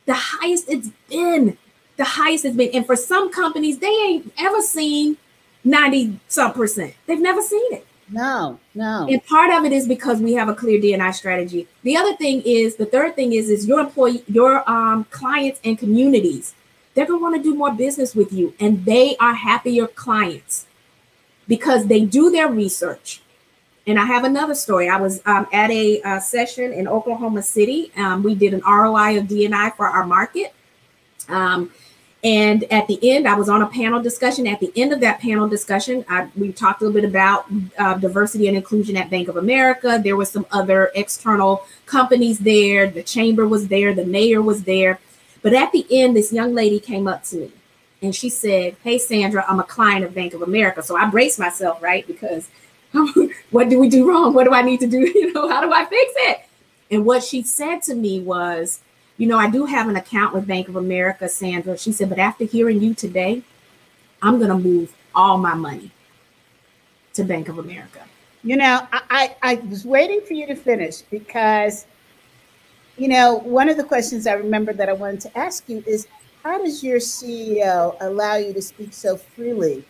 The highest it's been, the highest it's been. And for some companies, they ain't ever seen ninety some percent. They've never seen it. No, no. And part of it is because we have a clear D and I strategy. The other thing is, the third thing is, is your employee, your um, clients and communities, they're going to want to do more business with you. And they are happier clients because they do their research. And I have another story. I was um, at a uh, session in Oklahoma City. Um, we did an R O I of D and I for our market. Um, And at the end, I was on a panel discussion. At the end of that panel discussion, I, we talked a little bit about uh, diversity and inclusion at Bank of America. There were some other external companies there. The chamber was there. The mayor was there. But at the end, this young lady came up to me and she said, hey, Sandra, I'm a client of Bank of America. So I braced myself, right? Because What do we do wrong? What do I need to do? You know, how do I fix it? And what she said to me was, you know, I do have an account with Bank of America, Sandra. She said, but after hearing you today, I'm going to move all my money to Bank of America. You know, I, I was waiting for you to finish because, you know, one of the questions I remember that I wanted to ask you is, how does your C E O allow you to speak so freely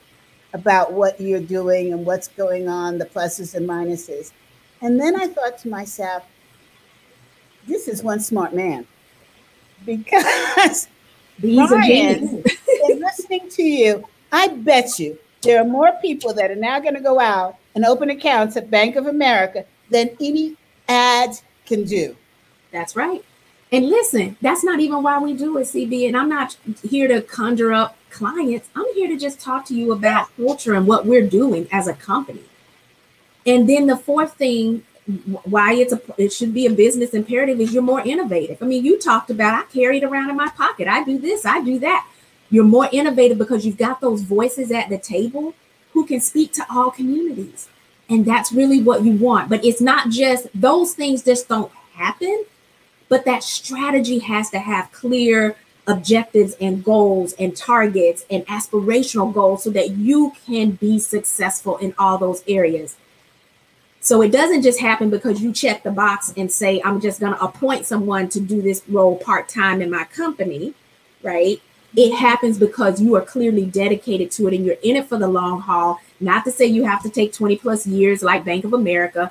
about what you're doing and what's going on, the pluses and minuses? And then I thought to myself, this is one smart man, because Brian is listening to you. I bet you there are more people that are now going to go out and open accounts at Bank of America than any ads can do. That's right. And listen, that's not even why we do it, C B. And I'm not here to conjure up clients. I'm here to just talk to you about culture and what we're doing as a company. And then the fourth thing, why it's a, it should be a business imperative, is you're more innovative. I mean, you talked about, I carry it around in my pocket. I do this, I do that. You're more innovative because you've got those voices at the table who can speak to all communities. And that's really what you want. But it's not just, those things just don't happen, but that strategy has to have clear objectives and goals and targets and aspirational goals so that you can be successful in all those areas. So it doesn't just happen because you check the box and say, I'm just going to appoint someone to do this role part-time in my company, right? It happens because you are clearly dedicated to it and you're in it for the long haul. Not to say you have to take twenty plus years like Bank of America,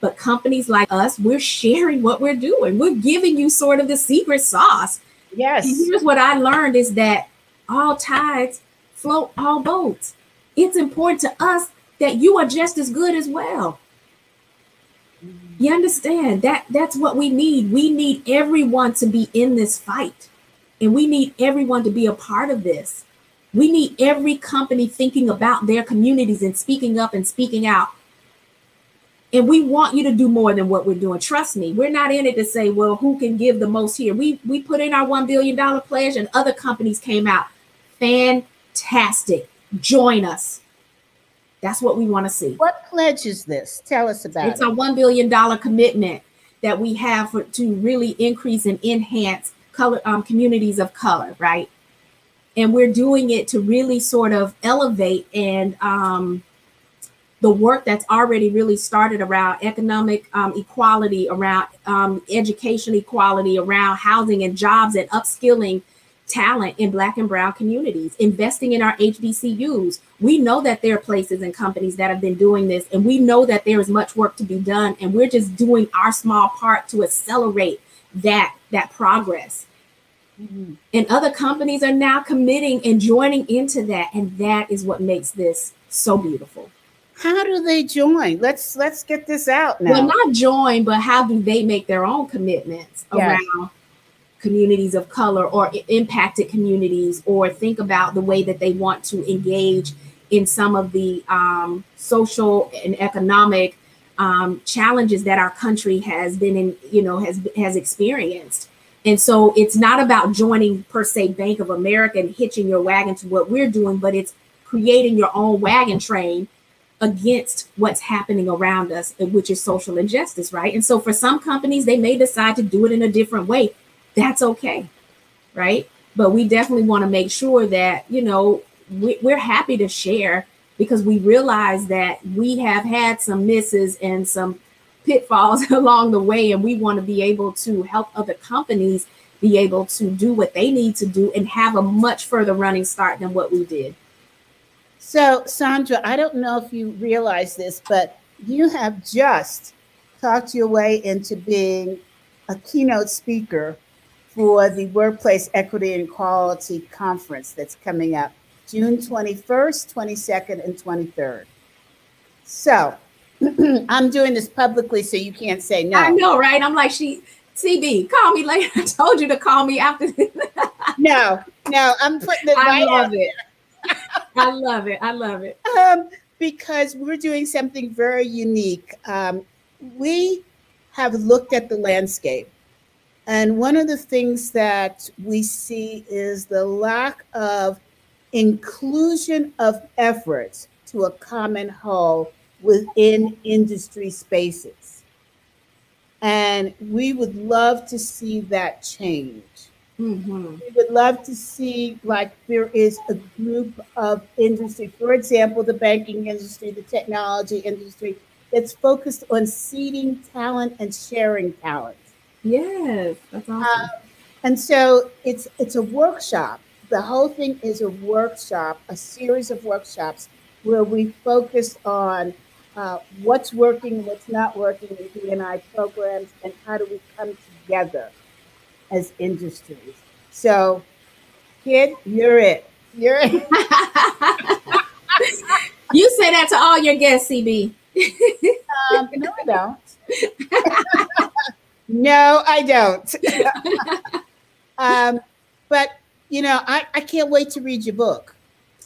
but companies like us, we're sharing what we're doing. We're giving you sort of the secret sauce. Yes. And here's what I learned is that all tides float all boats. It's important to us that you are just as good as well. You understand that that's what we need. We need everyone to be in this fight, and we need everyone to be a part of this. We need every company thinking about their communities and speaking up and speaking out. And we want you to do more than what we're doing. Trust me, we're not in it to say, well, who can give the most here? We we put in our one billion dollars pledge and other companies came out. Fantastic. Join us. That's what we want to see. What pledge is this? Tell us about it. It's our one billion dollars commitment that we have for, to really increase and enhance color um, communities of color, right? And we're doing it to really sort of elevate and um, the work that's already really started around economic um, equality, around um, education equality, around housing and jobs and upskilling talent in Black and Brown communities, investing in our H B C Us. We know that there are places and companies that have been doing this, and we know that there is much work to be done, and we're just doing our small part to accelerate that, that progress. Mm-hmm. And other companies are now committing and joining into that, and that is what makes this so beautiful. How do they join? Let's let's get this out now. Well, not join, but how do they make their own commitments yeah. around communities of color or impacted communities, or think about the way that they want to engage in some of the um, social and economic um, challenges that our country has been in, you know, has has experienced. And so it's not about joining per se Bank of America and hitching your wagon to what we're doing, but it's creating your own wagon train against what's happening around us, which is social injustice, right? And so for some companies, they may decide to do it in a different way. That's okay, right? But we definitely want to make sure that, you know, we, we're happy to share, because we realize that we have had some misses and some pitfalls along the way, and we want to be able to help other companies be able to do what they need to do and have a much further running start than what we did. So, Sandra, I don't know if you realize this, but you have just talked your way into being a keynote speaker for the Workplace Equity and Equality Conference that's coming up June twenty-first, twenty-second, and twenty-third. So I'm doing this publicly so you can't say no. I know, right? I'm like, she, C B, call me later. I told you to call me after this. no, no, I'm putting it right I love it. I love it. I love it. Um, because we're doing something very unique. Um, we have looked at the landscape. And one of the things that we see is the lack of inclusion of efforts to a common whole within industry spaces. And we would love to see that change. Mm-hmm. We would love to see, like, there is a group of industry, for example, the banking industry, the technology industry, that's focused on seeding talent and sharing talent. Yes, that's awesome. Uh, and so it's it's a workshop. The whole thing is a workshop, a series of workshops where we focus on uh, what's working, what's not working in D and I programs, and how do we come together as industries. So, kid, you're it. You're it. You say that to all your guests, C B. um, no, I don't. No, I don't. um, but, you know, I, I can't wait to read your book.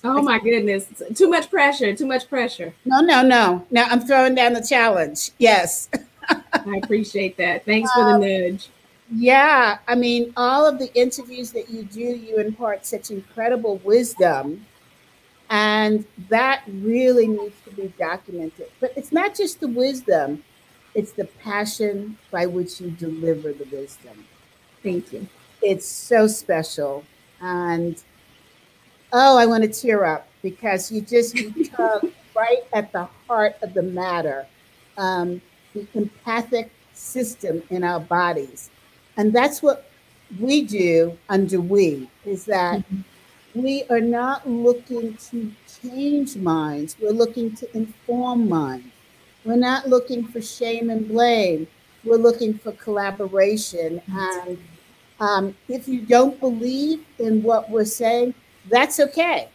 Oh, my goodness. Too much pressure. Too much pressure. No, no, no. Now I'm throwing down the challenge. Yes. I appreciate that. Thanks for um, the nudge. Yeah. I mean, all of the interviews that you do, you impart such incredible wisdom. And that really needs to be documented. But it's not just the wisdom. It's the passion by which you deliver the wisdom. Thank you. It's so special. And, oh, I want to tear up because you just come right at the heart of the matter, um, the empathic system in our bodies. And that's what we do under we, is that mm-hmm. we are not looking to change minds. We're looking to inform minds. We're not looking for shame and blame. We're looking for collaboration. And um, if you don't believe in what we're saying, that's okay.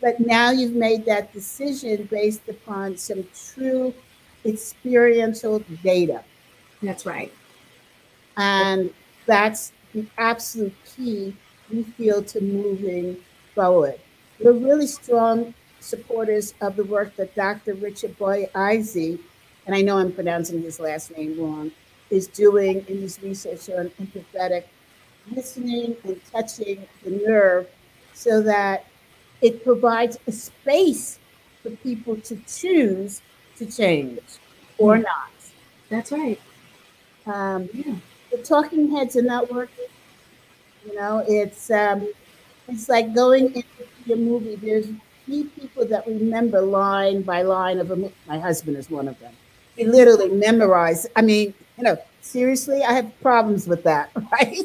But now you've made that decision based upon some true experiential data. That's right. And that's the absolute key, we feel, to moving forward. We're really strong supporters of the work that Doctor Richard Boye-Ise, and I know I'm pronouncing his last name wrong, is doing in his research on empathetic listening and touching the nerve so that it provides a space for people to choose to change or not. That's right. Um, yeah. The talking heads are not working. You know, it's um, it's like going into a movie. There's few people that remember line by line of a movie. My husband is one of them. He literally memorized. I mean, you know, seriously, I have problems with that, right?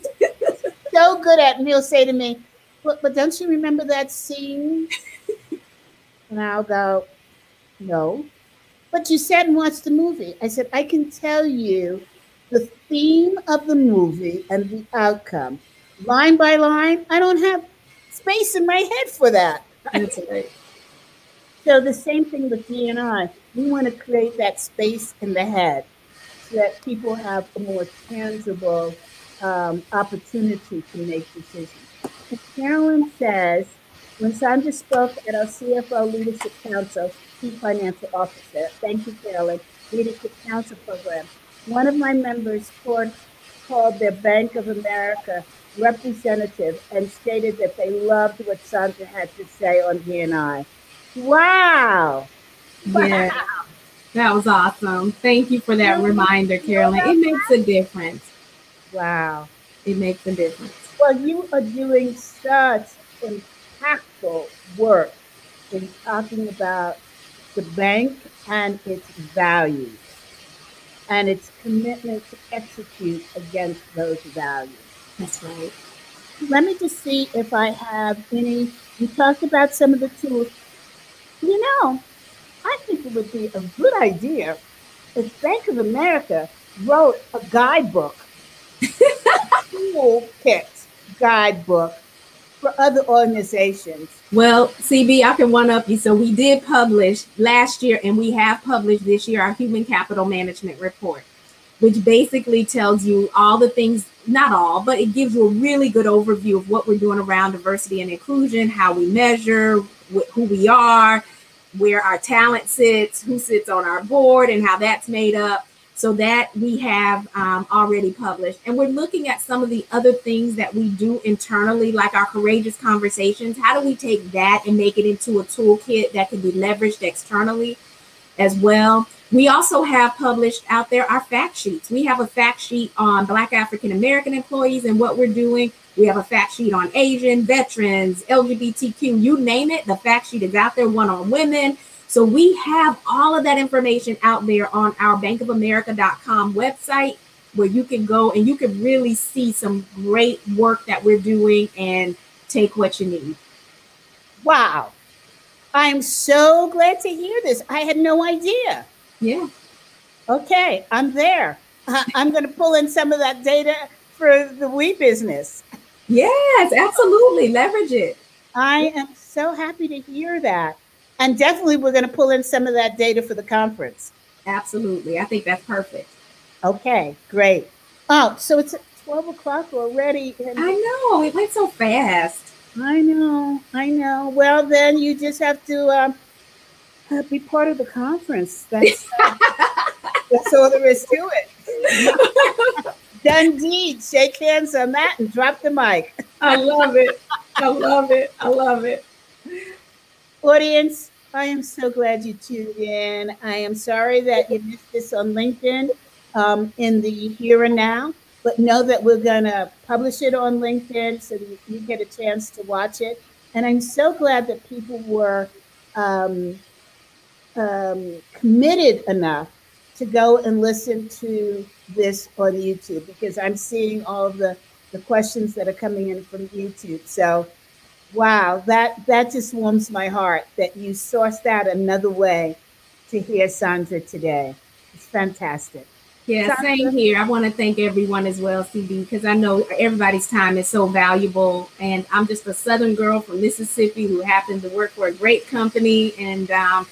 So good at me. He'll say to me, but, but don't you remember that scene? And I'll go, no. But you sat and watched the movie. I said, I can tell you the theme of the movie and the outcome. Line by line, I don't have space in my head for that. That's right. So the same thing with D and I. We want to create that space in the head so that people have a more tangible um, opportunity to make decisions. And Carolyn says, when Sandra spoke at our C F O Leadership Council, Chief Financial Officer, thank you, Carolyn, Leadership Council Program, one of my members called, called their Bank of America representative and stated that they loved what Sandra had to say on D and I. Wow. Yeah, wow. That was awesome. Thank you for that reminder, Carolyn. It makes a difference. Wow. It makes a difference. Well, you are doing such impactful work in talking about the bank and its values and its commitment to execute against those values. That's right. Let me just see if I have any. You talked about some of the tools. You know, I think it would be a good idea if Bank of America wrote a guidebook, a toolkit guidebook for other organizations. Well, C B, I can one up you. So we did publish last year, and we have published this year, our Human Capital Management Report, which basically tells you all the things, not all, but it gives you a really good overview of what we're doing around diversity and inclusion, how we measure, wh- who we are, where our talent sits, who sits on our board, and how that's made up. So that we have um, already published. And we're looking at some of the other things that we do internally, like our courageous conversations. How do we take that and make it into a toolkit that can be leveraged externally? as well. We also have published out there our fact sheets. We have a fact sheet on Black African American employees and what we're doing. We have a fact sheet on Asian, veterans, L G B T Q, you name it. The fact sheet is out there, one on women. So we have all of that information out there on our bank of america dot com website, where you can go and you can really see some great work that we're doing and take what you need. Wow. I am so glad to hear this. I had no idea. Yeah. Okay, I'm there. I'm going to pull in some of that data for the We business. Yes, absolutely. Leverage it. I am so happy to hear that. And definitely we're going to pull in some of that data for the conference. Absolutely. I think that's perfect. Okay, great. Oh, so it's twelve o'clock already. And I know. It went so fast. I know. I know. Well, then you just have to um, uh, be part of the conference. That's, that's all there is to it. Done deed. Shake hands on that and drop the mic. I love it. I love it. I love it. Audience, I am so glad you tuned in. I am sorry that you missed this on LinkedIn um, in the here and now, but know that we're going to publish it on LinkedIn so that you get a chance to watch it. And I'm so glad that people were um, um, committed enough to go and listen to this on YouTube, because I'm seeing all of the, the questions that are coming in from YouTube. So. Wow, that, that just warms my heart that you sourced out another way to hear Sandra today. It's fantastic. Yeah, Sandra, same here. I want to thank everyone as well, C B, because I know everybody's time is so valuable. And I'm just a Southern girl from Mississippi who happens to work for a great company. And um,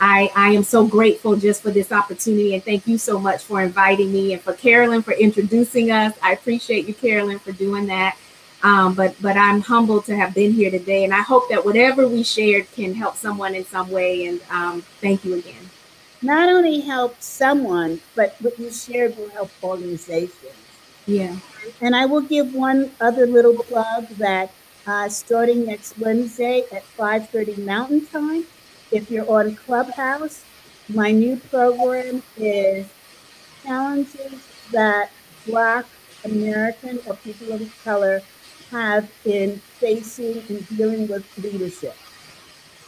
I, I am so grateful just for this opportunity. And thank you so much for inviting me, and for Carolyn for introducing us. I appreciate you, Carolyn, for doing that. Um, but but I'm humbled to have been here today, and I hope that whatever we shared can help someone in some way. And um, thank you again. Not only help someone, but what you shared will help organizations. Yeah. And I will give one other little plug that uh, starting next Wednesday at five thirty Mountain Time, if you're on Clubhouse, my new program is Challenges That Black American or People of Color have in facing and dealing with leadership,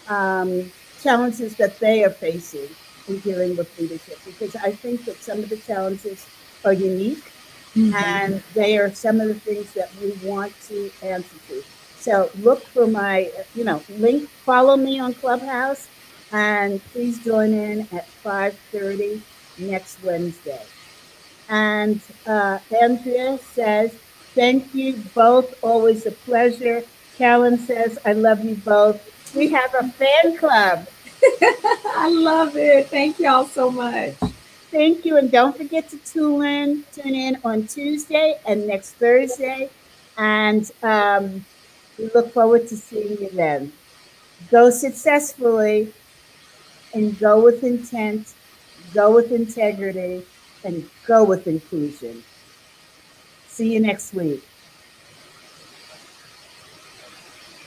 um, challenges that they are facing in dealing with leadership, because I think that some of the challenges are unique, mm-hmm. and they are some of the things that we want to answer to. So look for my, you know, link, follow me on Clubhouse, and please join in at five thirty next Wednesday. And uh, Andrea says, thank you both. Always a pleasure. Carolyn says, I love you both. We have a fan club. I love it. Thank you all so much. Thank you. And don't forget to tune in, tune in on Tuesday and next Thursday. And um, we look forward to seeing you then. Go successfully, and go with intent, go with integrity, and go with inclusion. See you next week.